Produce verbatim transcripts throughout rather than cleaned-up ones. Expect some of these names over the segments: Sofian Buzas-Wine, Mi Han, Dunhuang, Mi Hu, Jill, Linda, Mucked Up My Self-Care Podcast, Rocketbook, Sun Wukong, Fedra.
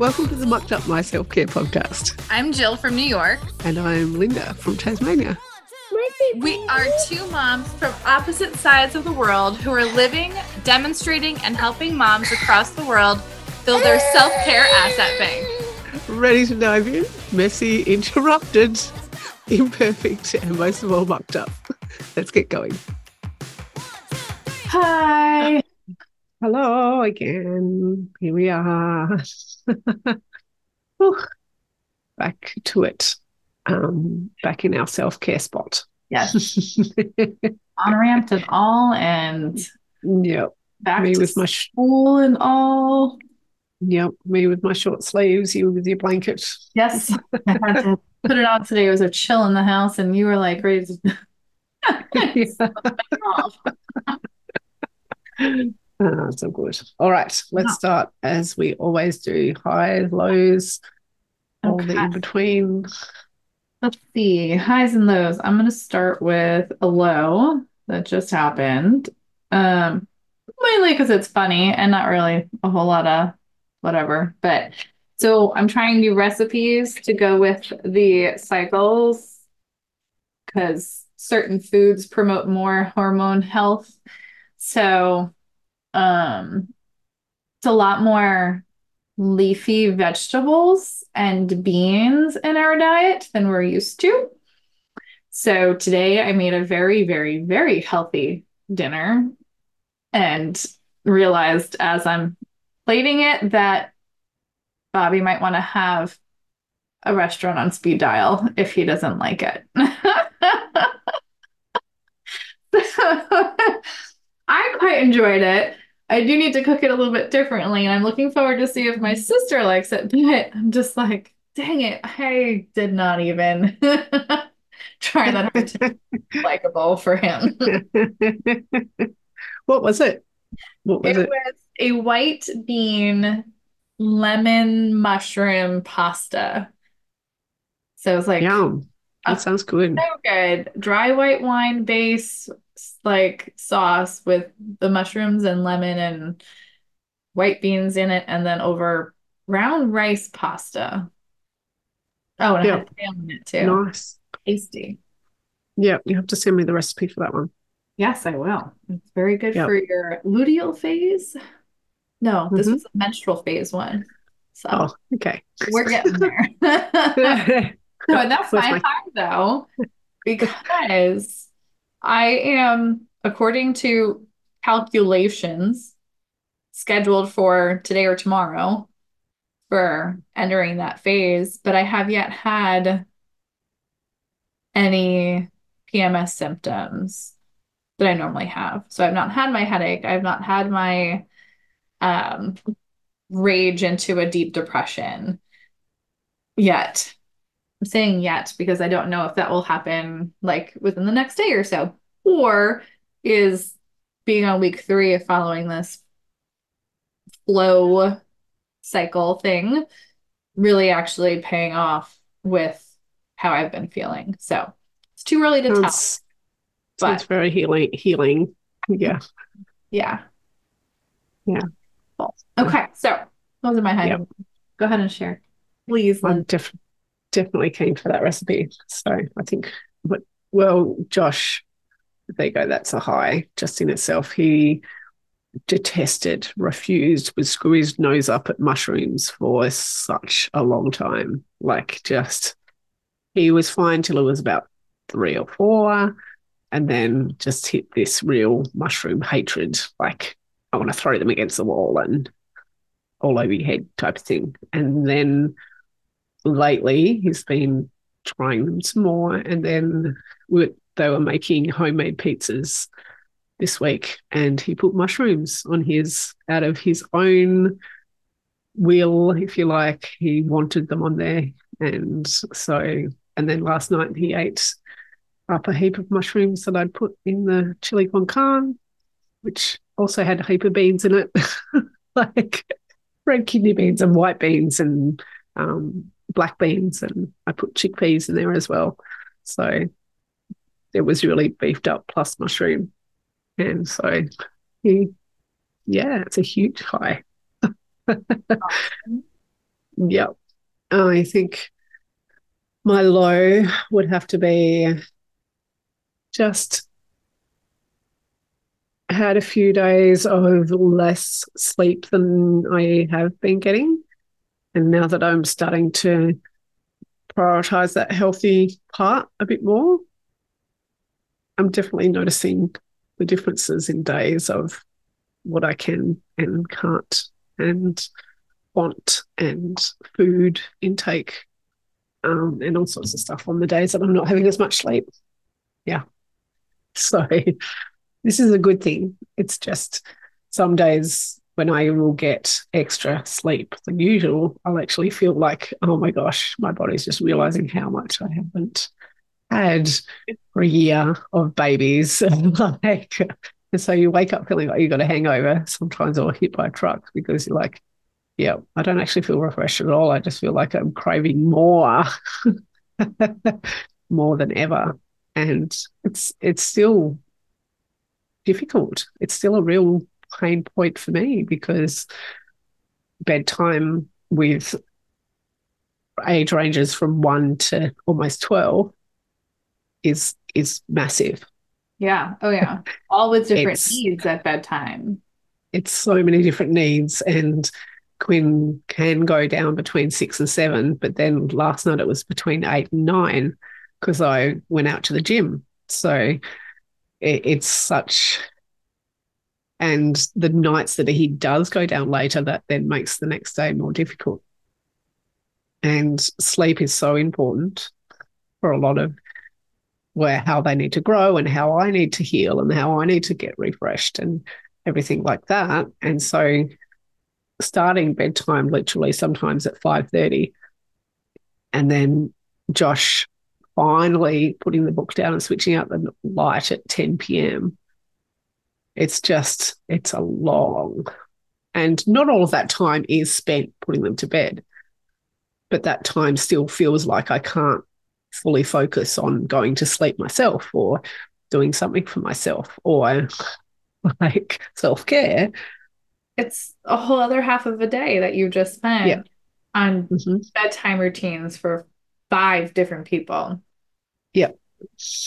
Welcome to the Mucked Up My Self-Care Podcast. I'm Jill from New York. And I'm Linda from Tasmania. We are two moms from opposite sides of the world who are living, demonstrating, and helping moms across the world build their self-care asset bank. Ready to dive in? Messy, interrupted, imperfect, and most of all, mucked up. Let's get going. Hi. Hello again. Here we are. Back to it. Um, back in our self-care spot. Yes. On-ramped and all, and yep. Back me to with my sh- school and all. Yep, me with my short sleeves, you with your blanket. Yes. I had to put it on today. It was a chill in the house, and you were like ready to oh, so good. All right, let's start as we always do. Highs, lows, all okay. The in-between. Let's see. Highs and lows. I'm going to start with a low that just happened. Um, mainly because it's funny and not really a whole lot of whatever. But so I'm trying new recipes to go with the cycles because certain foods promote more hormone health. So um, it's a lot more leafy vegetables and beans in our diet than we're used to. So today I made a very, very, very healthy dinner and realized as I'm plating it that Bobby might want to have a restaurant on speed dial if he doesn't like it. I quite enjoyed it. I do need to cook it a little bit differently, and I'm looking forward to see if my sister likes it, but I'm just like, dang it, I did not even try that to be likable for him. What was it? What was it? It was a white bean, lemon, mushroom pasta. So it was like, yum. That oh, sounds good. So good. Dry white wine base, like sauce with the mushrooms and lemon and white beans in it, and then over round rice pasta. Oh, and yep. I had salmon in it too. Nice. Tasty. Yeah, you have to send me the recipe for that one. Yes, I will. It's very good yep. for your luteal phase. No, mm-hmm. This was the menstrual phase one. So oh, okay. We're getting there. So that's my high though, because I am, according to calculations, scheduled for today or tomorrow for entering that phase, but I have yet had any P M S symptoms that I normally have. So I've not had my headache. I've not had my um, rage into a deep depression yet. I'm saying yet because I don't know if that will happen like within the next day or so, or is being on week three of following this flow cycle thing really actually paying off with how I've been feeling. So it's too early to tell. It's but... very healing. Healing. Yeah. Yeah. Yeah. Okay. So those are my highs. Yep. Go ahead and share. Please. I'm different. Definitely keen for that recipe. So I think, but well, Josh, there you go. That's a high just in itself. He detested, refused, was screw his nose up at mushrooms for such a long time. Like just, he was fine till it was about three or four, and then just hit this real mushroom hatred. Like I want to throw them against the wall and all over your head type of thing. And then lately, he's been trying them some more, and then we, they were making homemade pizzas this week, and he put mushrooms on his out of his own will, if you like. He wanted them on there, and so and then last night he ate up a heap of mushrooms that I'd put in the chili con carne, which also had a heap of beans in it, like red kidney beans and white beans and um black beans, and I put chickpeas in there as well. So it was really beefed up plus mushroom. And so, he, yeah, it's a huge high. Yeah. Uh, I think my low would have to be just had a few days of less sleep than I have been getting. And now that I'm starting to prioritise that healthy part a bit more, I'm definitely noticing the differences in days of what I can and can't and want and food intake um, and all sorts of stuff on the days that I'm not having as much sleep. Yeah. So this is a good thing. It's just some days when I will get extra sleep than usual, I'll actually feel like, oh, my gosh, my body's just realising how much I haven't had for a year of babies. like, and so you wake up feeling like you've got a hangover sometimes or hit by a truck because you're like, yeah, I don't actually feel refreshed at all. I just feel like I'm craving more, more than ever. And it's it's still difficult. It's still a real pain point for me because bedtime with age ranges from one to almost twelve is is massive. Yeah. Oh, yeah. All with different needs at bedtime. It's so many different needs, and Quinn can go down between six and seven, but then last night it was between eight and nine because I went out to the gym. So it, it's such... And the nights that he does go down later, that then makes the next day more difficult. And sleep is so important for a lot of where how they need to grow and how I need to heal and how I need to get refreshed and everything like that. And so starting bedtime literally sometimes at five thirty and then Josh finally putting the book down and switching out the light at ten p.m., It's just, it's a long, and not all of that time is spent putting them to bed, but that time still feels like I can't fully focus on going to sleep myself or doing something for myself or like self-care. It's a whole other half of a day that you just spent yeah. on mm-hmm. bedtime routines for five different people. Yeah.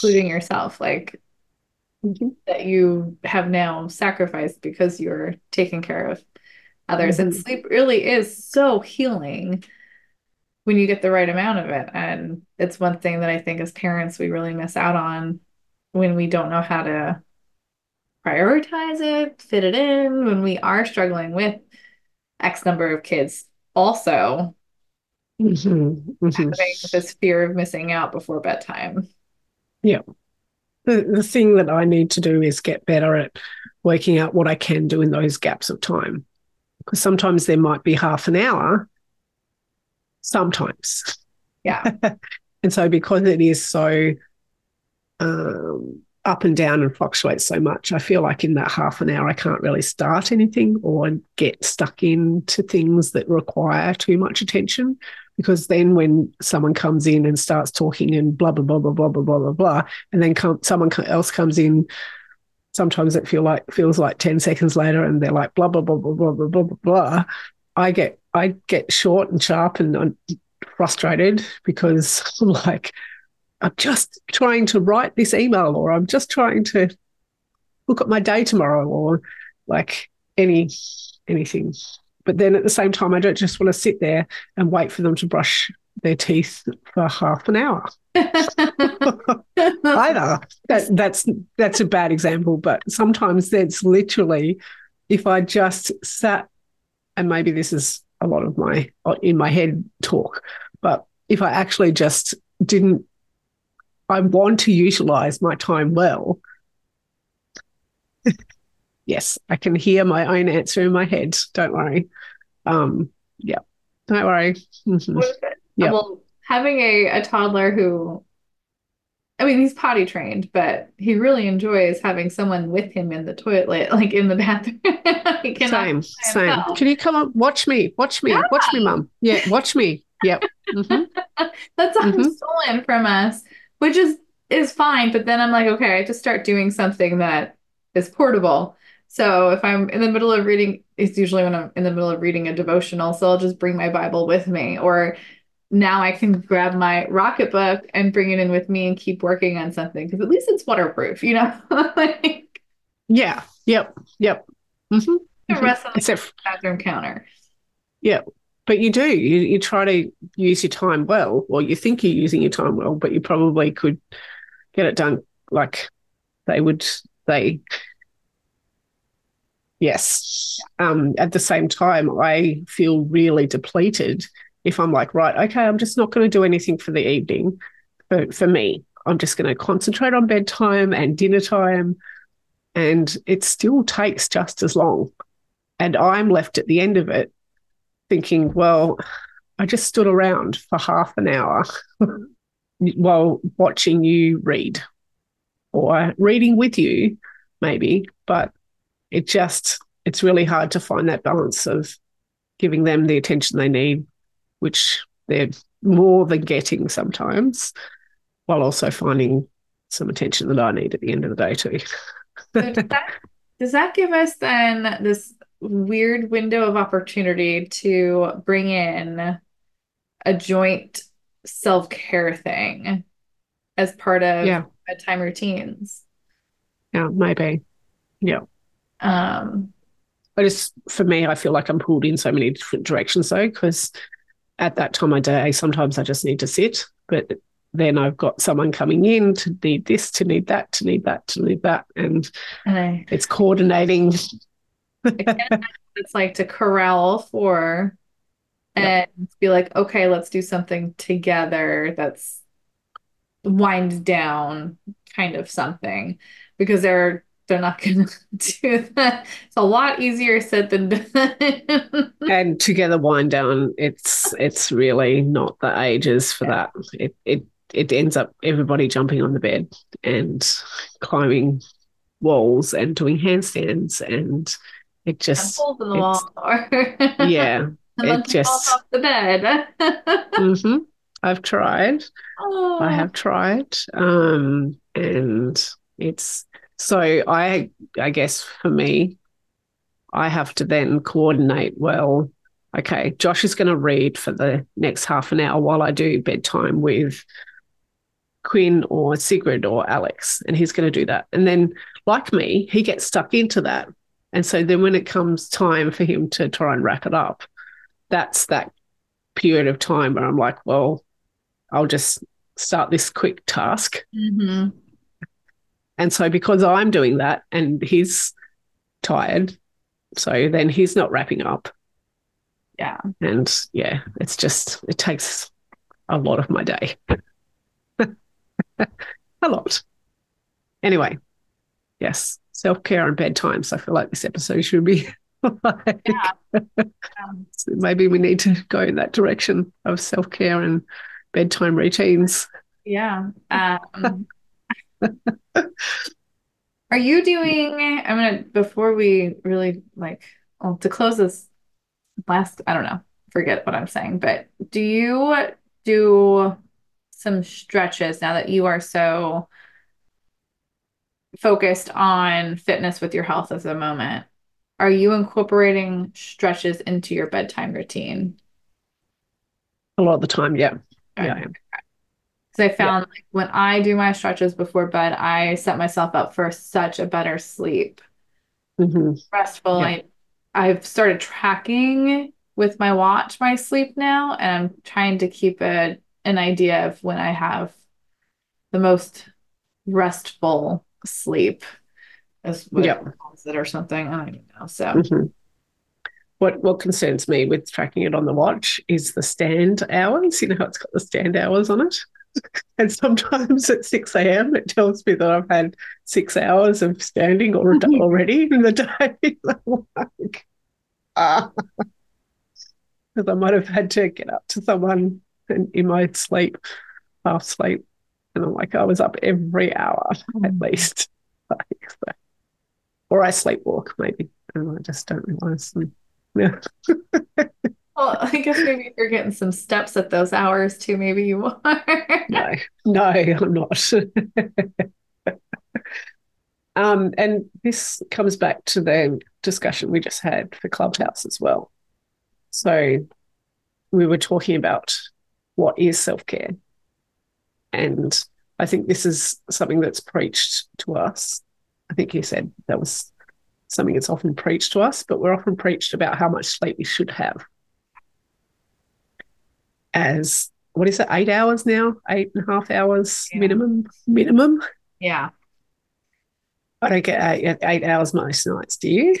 Including yourself, like. Mm-hmm. That you have now sacrificed because you're taking care of others. Mm-hmm. And sleep really is so healing when you get the right amount of it. And it's one thing that I think as parents we really miss out on when we don't know how to prioritize it, fit it in, when we are struggling with X number of kids also. Mm-hmm. Mm-hmm. This fear of missing out before bedtime. Yeah. The, the thing that I need to do is get better at working out what I can do in those gaps of time, because sometimes there might be half an hour, sometimes. Yeah. And so because it is so um, up and down and fluctuates so much, I feel like in that half an hour I can't really start anything or get stuck into things that require too much attention, because then when someone comes in and starts talking and blah, blah, blah, blah, blah, blah, blah, blah, blah, and then come, someone else comes in, sometimes it feel like feels like ten seconds later and they're like blah, blah, blah, blah, blah, blah, blah, blah, blah. I get, I get short and sharp and I'm frustrated because I'm like, I'm just trying to write this email, or I'm just trying to look at my day tomorrow, or like any anything. But then at the same time, I don't just want to sit there and wait for them to brush their teeth for half an hour. Either. That, that's that's a bad example, but sometimes that's literally if I just sat, and maybe this is a lot of my in my head talk, but if I actually just didn't, I want to utilise my time well. Yes, I can hear my own answer in my head. Don't worry. Um, yeah, don't worry. Mm-hmm. Yeah. Well, having a, a toddler who, I mean, he's potty trained, but he really enjoys having someone with him in the toilet, like in the bathroom. He same, same. Himself. Can you come up? Watch me, watch me, yeah. watch me, Mum. Yeah, watch me. Yep. Mm-hmm. That's all mm-hmm. stolen from us, which is, is fine. But then I'm like, okay, I just start doing something that is portable. So if I'm in the middle of reading, it's usually when I'm in the middle of reading a devotional. So I'll just bring my Bible with me, or now I can grab my Rocketbook and bring it in with me and keep working on something, because at least it's waterproof, you know? Like, yeah. Yep. Yep. Mm-hmm. The rest of the bathroom counter. Yeah. But you do, you, you try to use your time well, or you think you're using your time well, but you probably could get it done. Like they would, they, yes. Um, at the same time, I feel really depleted if I'm like, right, okay, I'm just not going to do anything for the evening. But for me, I'm just going to concentrate on bedtime and dinner time. And it still takes just as long. And I'm left at the end of it thinking, well, I just stood around for half an hour while watching you read, or reading with you maybe, but it just, it's really hard to find that balance of giving them the attention they need, which they're more than getting sometimes, while also finding some attention that I need at the end of the day too. So does that, does that give us then this weird window of opportunity to bring in a joint self-care thing as part of yeah. bedtime routines? Yeah, maybe. Yeah. Um, I just, for me, I feel like I'm pulled in so many different directions though, because at that time of day, sometimes I just need to sit, but then I've got someone coming in to need this, to need that, to need that, to need that, and I, it's coordinating. Again, it's like to corral for and yep. be like, okay, let's do something together that's wind down kind of something, because they're they're not gonna do that. It's a lot easier said than done. And together wind down, it's it's really not the ages for yeah. that. It it it ends up everybody jumping on the bed and climbing walls and doing handstands, and it just holes in the wall. Yeah, it just off the bed. mm-hmm. I've tried. Oh. I have tried, um, and it's so. I I guess for me, I have to then coordinate. Well, okay, Josh is going to read for the next half an hour while I do bedtime with Quinn or Sigrid or Alex, and he's going to do that. And then, like me, he gets stuck into that. And so then when it comes time for him to try and wrap it up, that's that period of time where I'm like, well, I'll just start this quick task. Mm-hmm. And so because I'm doing that and he's tired, so then he's not wrapping up. Yeah. And, yeah, it's just it takes a lot of my day. A lot. Anyway, yes. Self-care and bedtime. So I feel like this episode should be like, yeah. Yeah. So maybe we need to go in that direction of self-care and bedtime routines. Yeah. Um, are you doing, I'm going to, before we really like, well, to close this last, I don't know, forget what I'm saying, but do you do some stretches now that you are so focused on fitness with your health at the moment? Are you incorporating stretches into your bedtime routine? A lot of the time, yeah. Okay. Yeah, I am. Because I found yeah. like when I do my stretches before bed, I set myself up for such a better sleep. Mm-hmm. Restful. Yeah. I, I've started tracking with my watch my sleep now, and I'm trying to keep a, an idea of when I have the most restful sleep, as what yep. it calls it or something. I don't even know. So mm-hmm. what what concerns me with tracking it on the watch is the stand hours. You know how it's got the stand hours on it? And sometimes at six a.m. it tells me that I've had six hours of standing or already in the day. Like, ah. Because I might have had to get up to someone in, in my sleep, half sleep. And I'm like, I was up every hour at least. Like, so. Or I sleepwalk maybe. And I just don't realise. Yeah. Well, I guess maybe if you're getting some steps at those hours too, maybe you are. no, no, I'm not. Um, and this comes back to the discussion we just had for Clubhouse as well. So we were talking about what is self-care. And I think this is something that's preached to us. I think you said that was something that's often preached to us, but we're often preached about how much sleep we should have. As, what is it, eight hours now? Eight and a half hours yeah. minimum? Minimum? Yeah. I don't get eight, eight hours most nights, do you?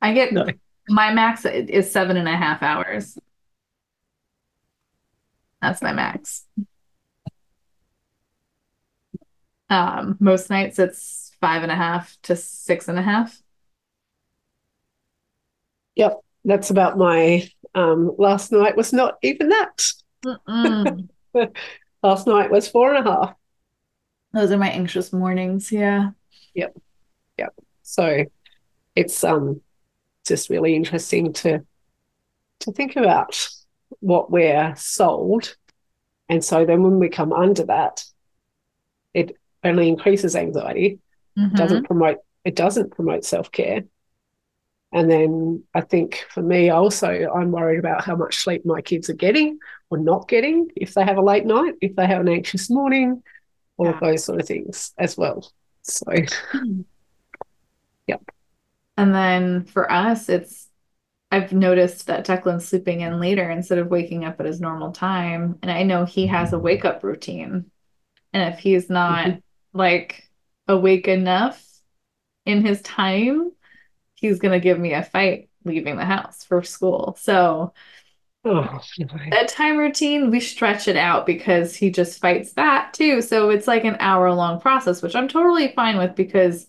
I get, no. My max is seven and a half hours. That's my max. Um, most nights it's five and a half to six and a half. Yep, that's about my, um, last night was not even that. Last night was four and a half. Those are my anxious mornings, yeah. Yep, yep. So it's um just really interesting to to think about what we're sold, and so then when we come under that, it only increases anxiety. Mm-hmm. Doesn't promote it doesn't promote self-care. And then I think for me also, I'm worried about how much sleep my kids are getting or not getting if they have a late night, if they have an anxious morning, all yeah. of those sort of things as well. So, yep. And then for us, it's, I've noticed that Declan's sleeping in later instead of waking up at his normal time. And I know he has a wake up routine. And if he's not mm-hmm. like awake enough in his time, he's going to give me a fight leaving the house for school. So oh, bedtime routine, we stretch it out because he just fights that too. So it's like an hour long process, which I'm totally fine with because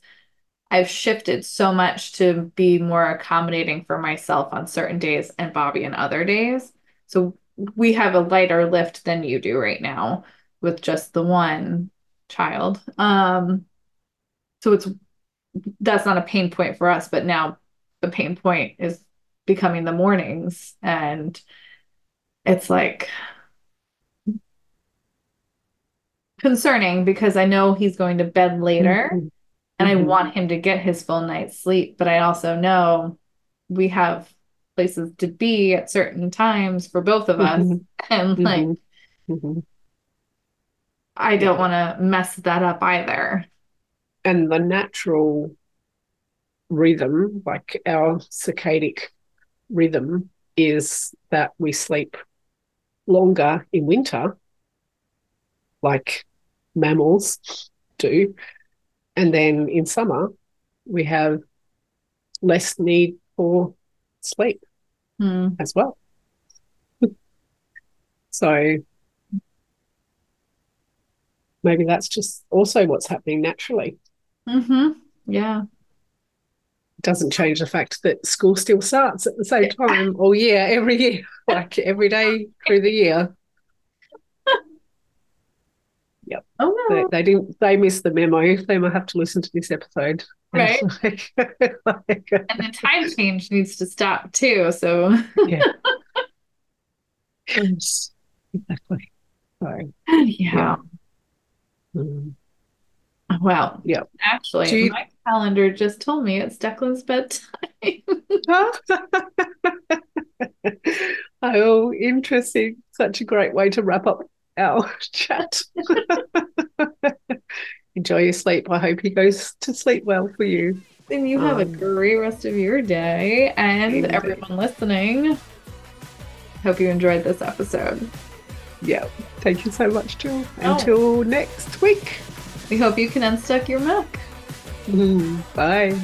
I've shifted so much to be more accommodating for myself on certain days and Bobby on other days. So we have a lighter lift than you do right now with just the one child. Um, so it's, that's not a pain point for us, but now the pain point is becoming the mornings, and it's like concerning because I know he's going to bed later mm-hmm. and I want him to get his full night's sleep, but I also know we have places to be at certain times for both of us mm-hmm. and mm-hmm. like mm-hmm. I don't yeah. want to mess that up either. And the natural rhythm, like our circadian rhythm, is that we sleep longer in winter, like mammals do, and then in summer we have less need for sleep mm. as well. So maybe that's just also what's happening naturally. Mm-hmm. Yeah. Doesn't change the fact that school still starts at the same time all year, every year, like every day through the year. Yep. Oh no. They, they didn't. They missed the memo. They might have to listen to this episode. Right. And, like, like, and the time change needs to stop too. So. Yeah. Exactly. Sorry. Yeah. yeah. Mm. Well, yeah. Actually, you, my calendar just told me it's Declan's bedtime. Oh, interesting. Such a great way to wrap up our chat. Enjoy your sleep. I hope he goes to sleep well for you. And you have um, a great rest of your day. And indeed. Everyone listening, hope you enjoyed this episode. Yeah. Thank you so much, Jill. Oh. Until next week. We hope you can unstuck your muck. Mm, bye.